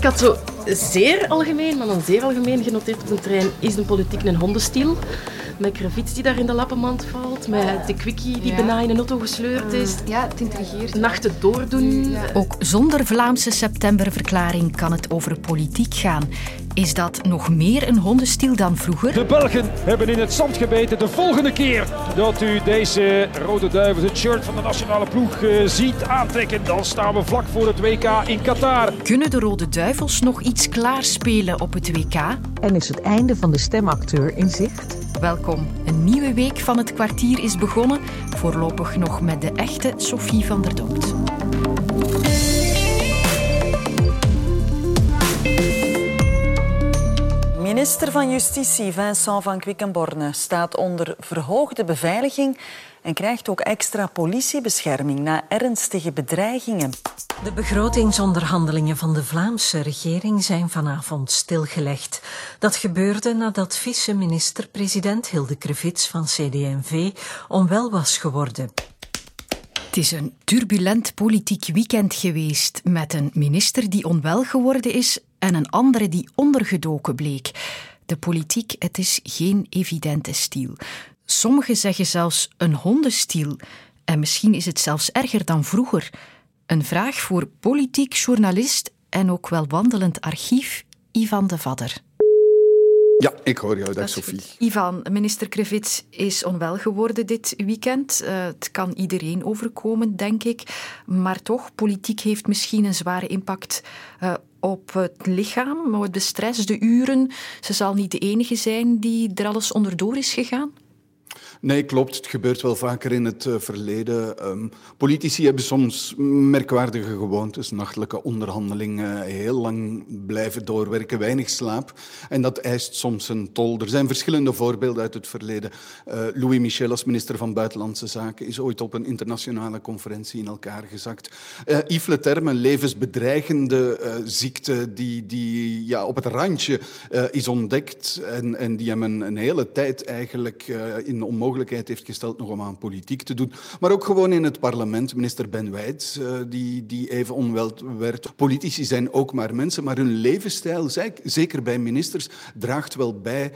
Ik had zo zeer algemeen, maar dan zeer algemeen genoteerd op de trein is de politiek een hondenstiel. Met Crevits die daar in de lappenmand valt, met de quickie die bijna in een auto gesleurd is. Ja, het intrigeert. Nachten doordoen. Ja. Ook zonder Vlaamse septemberverklaring kan het over politiek gaan. Is dat nog meer een hondenstiel dan vroeger? De Belgen hebben in het zand gebeten. De volgende keer dat u deze Rode Duivels, het shirt van de nationale ploeg, ziet aantrekken, dan staan we vlak voor het WK in Qatar. Kunnen de Rode Duivels nog iets klaarspelen op het WK? En is het einde van de stemacteur in zicht? Welkom. Een nieuwe week van Het Kwartier is begonnen. Voorlopig nog met de echte Sophie van der Dopt. Minister van Justitie Vincent Van Quickenborne staat onder verhoogde beveiliging en krijgt ook extra politiebescherming na ernstige bedreigingen. De begrotingsonderhandelingen van de Vlaamse regering zijn vanavond stilgelegd. Dat gebeurde nadat vice-minister-president Hilde Crevits van CD&V onwel was geworden. Het is een turbulent politiek weekend geweest met een minister die onwel geworden is en een andere die ondergedoken bleek. De politiek, het is geen evidente stiel. Sommigen zeggen zelfs een hondenstiel. En misschien is het zelfs erger dan vroeger. Een vraag voor politiek journalist en ook wel wandelend archief Ivan De Vadder. Ja, ik hoor jou. Dag Sophie. Ivan, minister Crevits is onwel geworden dit weekend. Het kan iedereen overkomen, denk ik. Maar toch, politiek heeft misschien een zware impact op het lichaam, de stress, de uren. Ze zal niet de enige zijn die er alles onderdoor is gegaan. Nee, klopt. Het gebeurt wel vaker in het verleden. Politici hebben soms merkwaardige gewoontes. Nachtelijke onderhandelingen, heel lang blijven doorwerken, weinig slaap. En dat eist soms een tol. Er zijn verschillende voorbeelden uit het verleden. Louis Michel als minister van Buitenlandse Zaken is ooit op een internationale conferentie in elkaar gezakt. Yves Leterme, een levensbedreigende ziekte die op het randje is ontdekt en die hem een hele tijd eigenlijk in onmogelijkheid heeft gesteld nog om aan politiek te doen. Maar ook gewoon in het parlement. Minister Ben Wijts, die even onwel werd. Politici zijn ook maar mensen, maar hun levensstijl, zeker bij ministers, draagt wel bij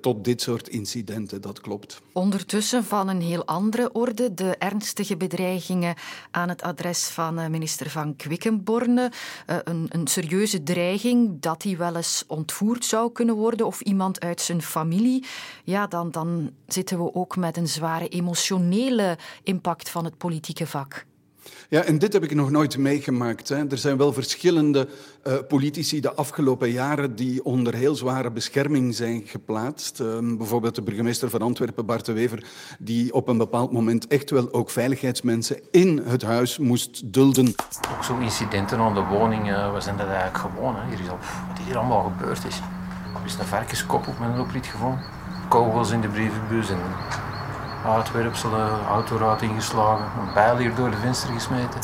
tot dit soort incidenten. Dat klopt. Ondertussen van een heel andere orde. De ernstige bedreigingen aan het adres van minister Van Quickenborne. Een serieuze dreiging dat hij wel eens ontvoerd zou kunnen worden of iemand uit zijn familie. Ja, dan zitten we ook met een zware emotionele impact van het politieke vak. Ja, en dit heb ik nog nooit meegemaakt. Hè. Er zijn wel verschillende politici de afgelopen jaren die onder heel zware bescherming zijn geplaatst. Bijvoorbeeld de burgemeester van Antwerpen, Bart De Wever, die op een bepaald moment echt wel ook veiligheidsmensen in het huis moest dulden. Ook zo'n incidenten om de woning, we zijn dat eigenlijk gewoon. Hè. Hier is wat hier allemaal gebeurd is. Er is een varkenskop op mijn loopriet gevonden. Kogels in de brievenbus en uitwerpselen, autoruit ingeslagen, een pijl hier door de venster gesmeten.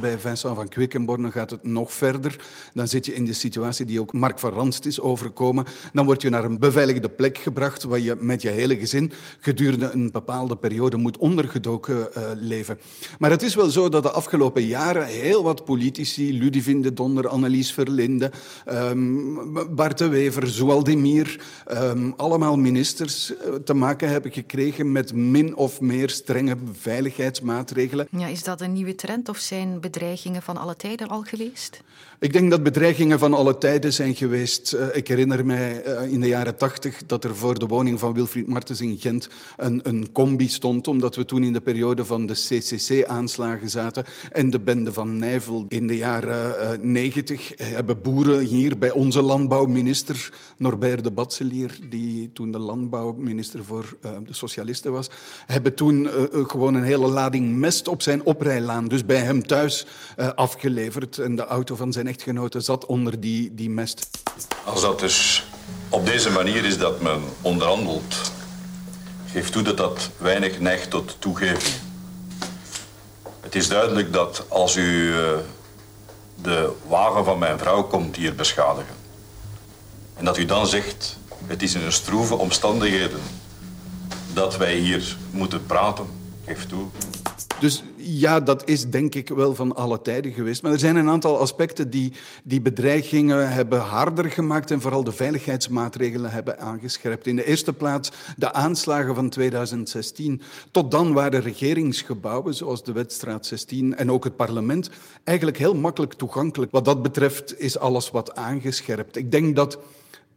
Bij Vincent Van Quickenborne gaat het nog verder. Dan zit je in de situatie die ook Mark van Ranst is overkomen. Dan word je naar een beveiligde plek gebracht waar je met je hele gezin gedurende een bepaalde periode moet ondergedoken leven. Maar het is wel zo dat de afgelopen jaren heel wat politici, Ludivine de Donder, Annelies Verlinden, Bart De Wever, Zoualdemir, allemaal ministers te maken hebben gekregen met min of meer strenge veiligheidsmaatregelen. Ja, is dat een nieuwe trend of zijn bedreigingen van alle tijden al geweest? Ik denk dat bedreigingen van alle tijden zijn geweest. Ik herinner mij in de jaren 80 dat er voor de woning van Wilfried Martens in Gent een combi stond, omdat we toen in de periode van de CCC-aanslagen zaten en de bende van Nijvel. In de jaren 90 hebben boeren hier bij onze landbouwminister Norbert de Batselier, die toen de landbouwminister voor de socialisten was, hebben toen gewoon een hele lading mest op zijn oprijlaan, dus bij hem thuis afgeleverd. En de auto van zijn echtgenote zat onder die mest. Als dat dus op deze manier is dat men onderhandelt, geeft toe dat dat weinig neigt tot toegeving. Het is duidelijk dat als u de wagen van mijn vrouw komt hier beschadigen en dat u dan zegt, het is in een stroeve omstandigheden dat wij hier moeten praten, geeft toe. Dus Ja, dat is denk ik wel van alle tijden geweest. Maar er zijn een aantal aspecten die bedreigingen hebben harder gemaakt en vooral de veiligheidsmaatregelen hebben aangescherpt. In de eerste plaats de aanslagen van 2016. Tot dan waren regeringsgebouwen, zoals de Wetstraat 16 en ook het parlement, eigenlijk heel makkelijk toegankelijk. Wat dat betreft is alles wat aangescherpt. Ik denk dat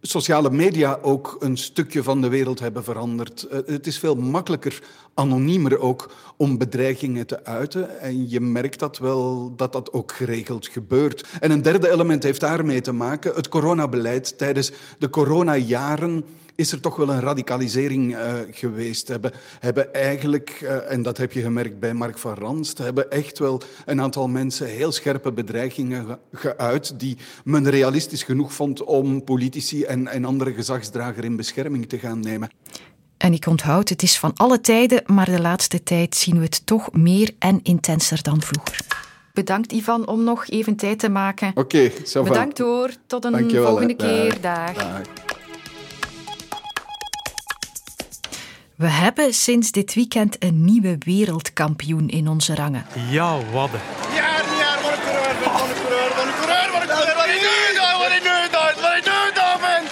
sociale media ook een stukje van de wereld hebben veranderd. Het is veel makkelijker, anoniemer ook, om bedreigingen te uiten. En je merkt dat wel, dat dat ook geregeld gebeurt. En een derde element heeft daarmee te maken. Het coronabeleid tijdens de coronajaren is er toch wel een radicalisering geweest. Hebben eigenlijk, en dat heb je gemerkt bij Mark van Ranst, hebben echt wel een aantal mensen heel scherpe bedreigingen geuit die men realistisch genoeg vond om politici en andere gezagsdrager in bescherming te gaan nemen. En ik onthoud, het is van alle tijden, maar de laatste tijd zien we het toch meer en intenser dan vroeger. Bedankt, Ivan, om nog even tijd te maken. Oké, ça va. Bedankt hoor, tot een dankjewel, volgende keer. Dag. Dag. We hebben sinds dit weekend een nieuwe wereldkampioen in onze rangen. Ja, Wadden. Ja, ja, wat een coureur, wat een coureur bent.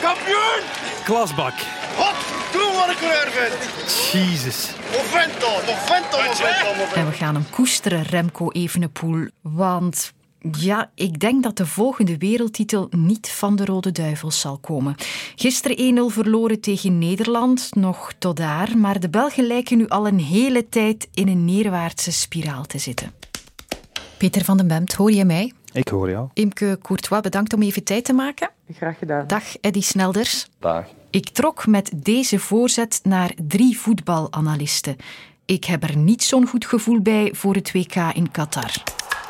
Kampioen. Klasbak. Wat? Doe wat een coureur bent. Jezus. Of vento. En we gaan hem koesteren, Remco Evenepoel. Want ja, ik denk dat de volgende wereldtitel niet van de Rode Duivels zal komen. Gisteren 1-0 verloren tegen Nederland, nog tot daar. Maar de Belgen lijken nu al een hele tijd in een neerwaartse spiraal te zitten. Peter van den Bempt, hoor je mij? Ik hoor jou. Imke Courtois, bedankt om even tijd te maken. Graag gedaan. Dag, Eddy Snelders. Dag. Ik trok met deze voorzet naar 3 voetbalanalisten. Ik heb er niet zo'n goed gevoel bij voor het WK in Qatar.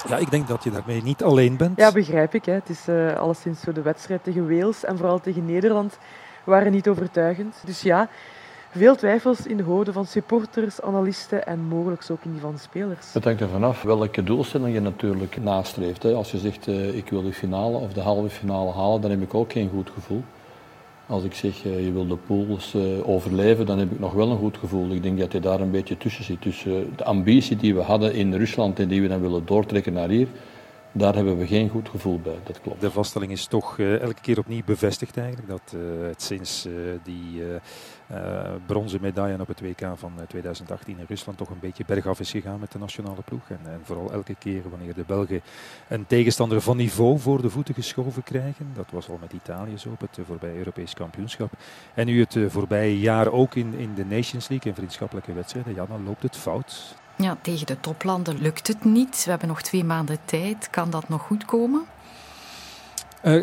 Ja, ik denk dat je daarmee niet alleen bent. Ja, begrijp ik. Hè. Het is alleszins zo, de wedstrijd tegen Wales en vooral tegen Nederland waren niet overtuigend. Dus ja, veel twijfels in de hoofden van supporters, analisten en mogelijk ook in die van spelers. Het hangt er vanaf welke doelstelling je natuurlijk nastreeft. Hè. Als je zegt, ik wil de finale of de halve finale halen, dan heb ik ook geen goed gevoel. Als ik zeg, je wil de pools overleven, dan heb ik nog wel een goed gevoel. Ik denk dat je daar een beetje tussen zit. Dus de ambitie die we hadden in Rusland en die we dan willen doortrekken naar hier, daar hebben we geen goed gevoel bij, dat klopt. De vaststelling is toch elke keer opnieuw bevestigd eigenlijk, dat het sinds die bronzen medaille op het WK van 2018 in Rusland toch een beetje bergaf is gegaan met de nationale ploeg. En vooral elke keer wanneer de Belgen een tegenstander van niveau voor de voeten geschoven krijgen. Dat was al met Italië zo op het voorbije Europees kampioenschap. En nu het voorbije jaar ook in de Nations League en vriendschappelijke wedstrijden, ja, dan loopt het fout. Ja, tegen de toplanden lukt het niet. We hebben nog 2 maanden tijd. Kan dat nog goed komen?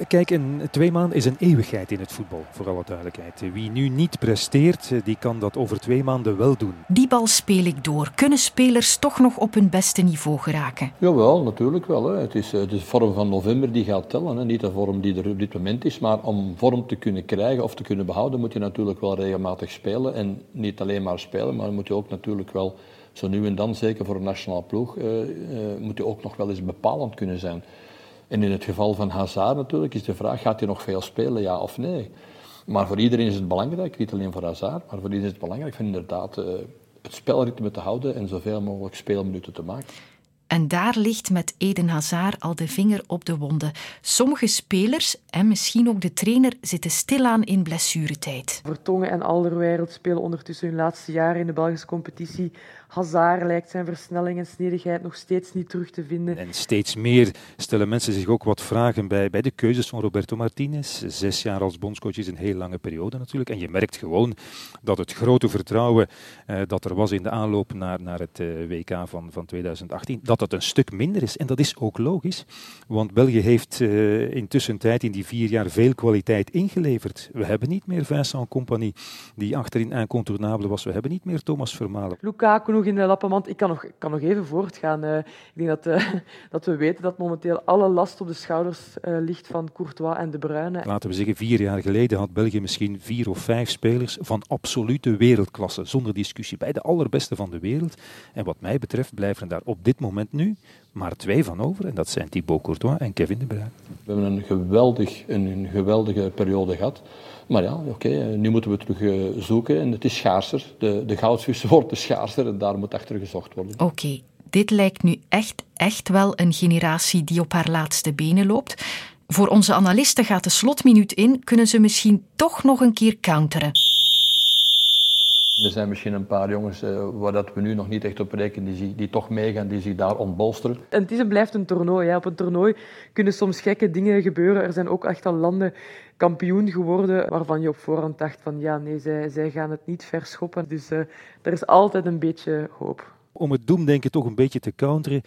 Kijk, 2 maanden is een eeuwigheid in het voetbal, voor alle duidelijkheid. Wie nu niet presteert, die kan dat over 2 maanden wel doen. Die bal speel ik door. Kunnen spelers toch nog op hun beste niveau geraken? Jawel, natuurlijk wel. Hè. Het is de vorm van november die gaat tellen. Hè. Niet de vorm die er op dit moment is, maar om vorm te kunnen krijgen of te kunnen behouden, moet je natuurlijk wel regelmatig spelen. En niet alleen maar spelen, maar moet je ook natuurlijk wel, zo nu en dan, zeker voor een nationale ploeg, moet je ook nog wel eens bepalend kunnen zijn. En in het geval van Hazard natuurlijk is de vraag, gaat hij nog veel spelen, ja of nee? Maar voor iedereen is het belangrijk, niet alleen voor Hazard, maar voor iedereen is het belangrijk om inderdaad het spelritme te houden en zoveel mogelijk speelminuten te maken. En daar ligt met Eden Hazard al de vinger op de wonden. Sommige spelers, en misschien ook de trainer, zitten stilaan in blessuretijd. Vertongen en Alderweireld spelen ondertussen hun laatste jaren in de Belgische competitie. Hazard lijkt zijn versnelling en snedigheid nog steeds niet terug te vinden. En steeds meer stellen mensen zich ook wat vragen bij de keuzes van Roberto Martinez. 6 jaar als bondscoach is een heel lange periode natuurlijk. En je merkt gewoon dat het grote vertrouwen dat er was in de aanloop naar het WK van 2018, dat een stuk minder is. En dat is ook logisch, want België heeft intussen tijd in die 4 jaar veel kwaliteit ingeleverd. We hebben niet meer Vincent Kompany, die achterin incontournabel was. We hebben niet meer Thomas Vermaelen. Lukaku nog in de lappenmand. Ik kan nog even voortgaan. Ik denk dat we weten dat momenteel alle last op de schouders ligt van Courtois en De Bruyne. Laten we zeggen, 4 jaar geleden had België misschien 4 of 5 spelers van absolute wereldklasse, zonder discussie, bij de allerbeste van de wereld. En wat mij betreft blijven daar op dit moment nu maar 2 van over, en dat zijn Thibaut Courtois en Kevin De Bruyne. We hebben een geweldige periode gehad, maar ja, oké, nu moeten we terug zoeken en het is schaarser. De goudvis wordt schaarser en daar moet achter gezocht worden. Oké, dit lijkt nu echt wel een generatie die op haar laatste benen loopt. Voor onze analisten gaat de slotminuut in, kunnen ze misschien toch nog een keer counteren. Er zijn misschien een paar jongens waar dat we nu nog niet echt op rekenen, die toch meegaan, die zich daar ontbolsteren. En het blijft een toernooi. Hè. Op een toernooi kunnen soms gekke dingen gebeuren. Er zijn ook echt al landen kampioen geworden waarvan je op voorhand dacht van ja, nee, zij gaan het niet verschoppen. Dus er is altijd een beetje hoop. Om het doemdenken toch een beetje te counteren,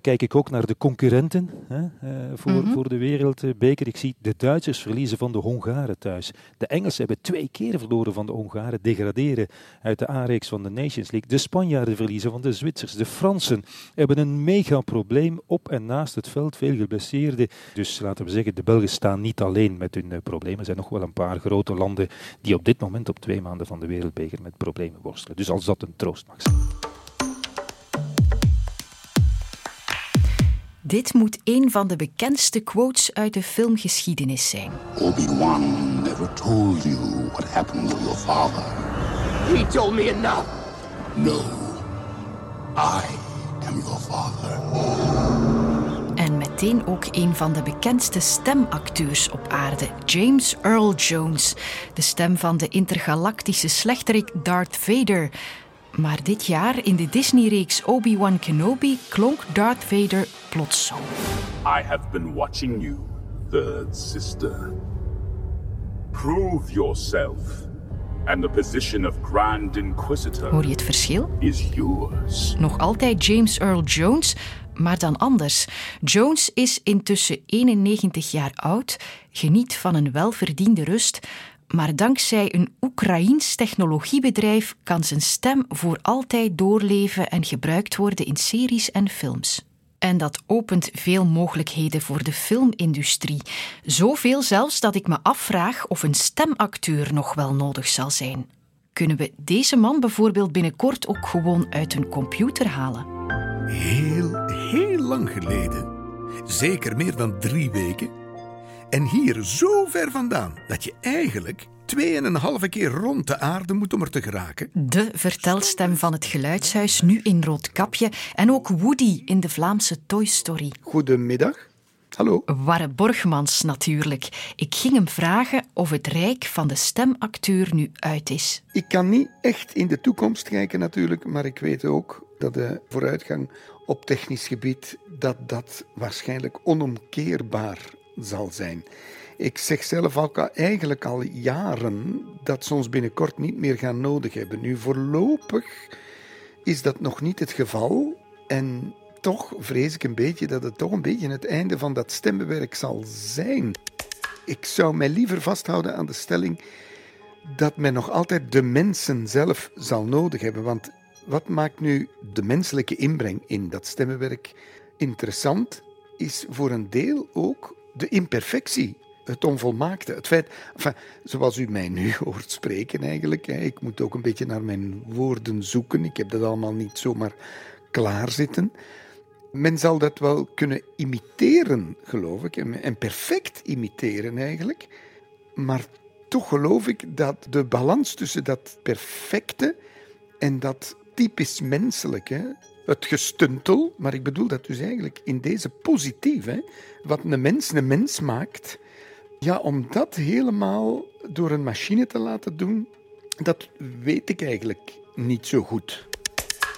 kijk ik ook naar de concurrenten voor de wereldbeker. Ik zie de Duitsers verliezen van de Hongaren thuis. De Engelsen hebben 2 keer verloren van de Hongaren, degraderen uit de A-reeks van de Nations League. De Spanjaarden verliezen van de Zwitsers. De Fransen hebben een mega probleem op en naast het veld, veel geblesseerden. Dus laten we zeggen, de Belgen staan niet alleen met hun problemen. Er zijn nog wel een paar grote landen die op dit moment op 2 maanden van de wereldbeker met problemen worstelen. Dus als dat een troost mag zijn. Dit moet een van de bekendste quotes uit de filmgeschiedenis zijn. Obi-Wan never told you what happened to your father. He told me enough. No, I am your father. En meteen ook een van de bekendste stemacteurs op aarde, James Earl Jones. De stem van de intergalactische slechterik Darth Vader. Maar dit jaar in de Disney-reeks Obi-Wan Kenobi klonk Darth Vader plots zo. I have been watching you, third sister. Prove yourself. And the position of Grand Inquisitor. Hoor je het verschil? Is yours. Nog altijd James Earl Jones, maar dan anders. Jones is intussen 91 jaar oud, geniet van een welverdiende rust. Maar dankzij een Oekraïens technologiebedrijf kan zijn stem voor altijd doorleven en gebruikt worden in series en films. En dat opent veel mogelijkheden voor de filmindustrie. Zoveel zelfs dat ik me afvraag of een stemacteur nog wel nodig zal zijn. Kunnen we deze man bijvoorbeeld binnenkort ook gewoon uit een computer halen? Heel lang geleden. Zeker meer dan 3 weken. En hier zo ver vandaan dat je eigenlijk 2,5 keer rond de aarde moet om er te geraken. De vertelstem van het Geluidshuis, nu in Roodkapje. En ook Woody in de Vlaamse Toy Story. Goedemiddag. Hallo. Warre Borgmans natuurlijk. Ik ging hem vragen of het rijk van de stemacteur nu uit is. Ik kan niet echt in de toekomst kijken natuurlijk, maar ik weet ook dat de vooruitgang op technisch gebied dat waarschijnlijk onomkeerbaar is. Zal zijn. Ik zeg zelf eigenlijk al jaren dat ze ons binnenkort niet meer gaan nodig hebben. Nu, voorlopig is dat nog niet het geval en toch vrees ik een beetje dat het toch een beetje het einde van dat stemmenwerk zal zijn. Ik zou mij liever vasthouden aan de stelling dat men nog altijd de mensen zelf zal nodig hebben. Want wat maakt nu de menselijke inbreng in dat stemmenwerk interessant, is voor een deel ook de imperfectie, het onvolmaakte, het feit, zoals u mij nu hoort spreken eigenlijk, ik moet ook een beetje naar mijn woorden zoeken, ik heb dat allemaal niet zomaar klaarzitten. Men zal dat wel kunnen imiteren, geloof ik, en perfect imiteren eigenlijk, maar toch geloof ik dat de balans tussen dat perfecte en dat typisch menselijke, het gestuntel, maar ik bedoel dat dus eigenlijk in deze positieve, wat een mens maakt, ja, om dat helemaal door een machine te laten doen, dat weet ik eigenlijk niet zo goed.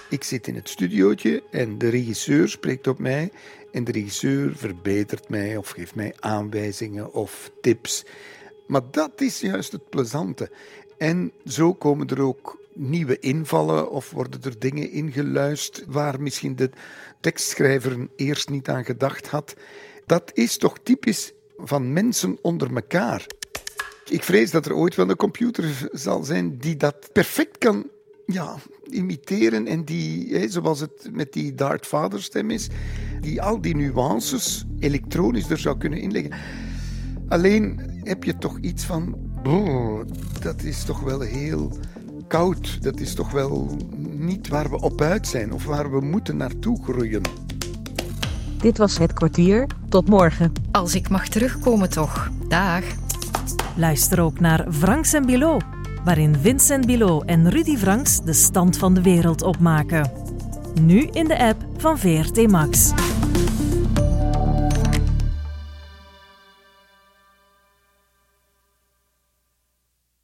Ik zit in het studiootje en de regisseur spreekt op mij en de regisseur verbetert mij of geeft mij aanwijzingen of tips. Maar dat is juist het plezante. En zo komen er ook nieuwe invallen of worden er dingen ingeluisterd waar misschien de tekstschrijver eerst niet aan gedacht had. Dat is toch typisch van mensen onder elkaar. Ik vrees dat er ooit wel een computer zal zijn die dat perfect kan imiteren en die, zoals het met die Darth Vader stem is, die al die nuances elektronisch er zou kunnen inleggen. Alleen heb je toch iets van, dat is toch wel heel koud, dat is toch wel niet waar we op uit zijn of waar we moeten naartoe groeien. Dit was Het Kwartier. Tot morgen. Als ik mag terugkomen toch. Dag. Luister ook naar Franks en Bilot, waarin Vincent Bilot en Rudy Franks de stand van de wereld opmaken. nu in de app van VRT MAX.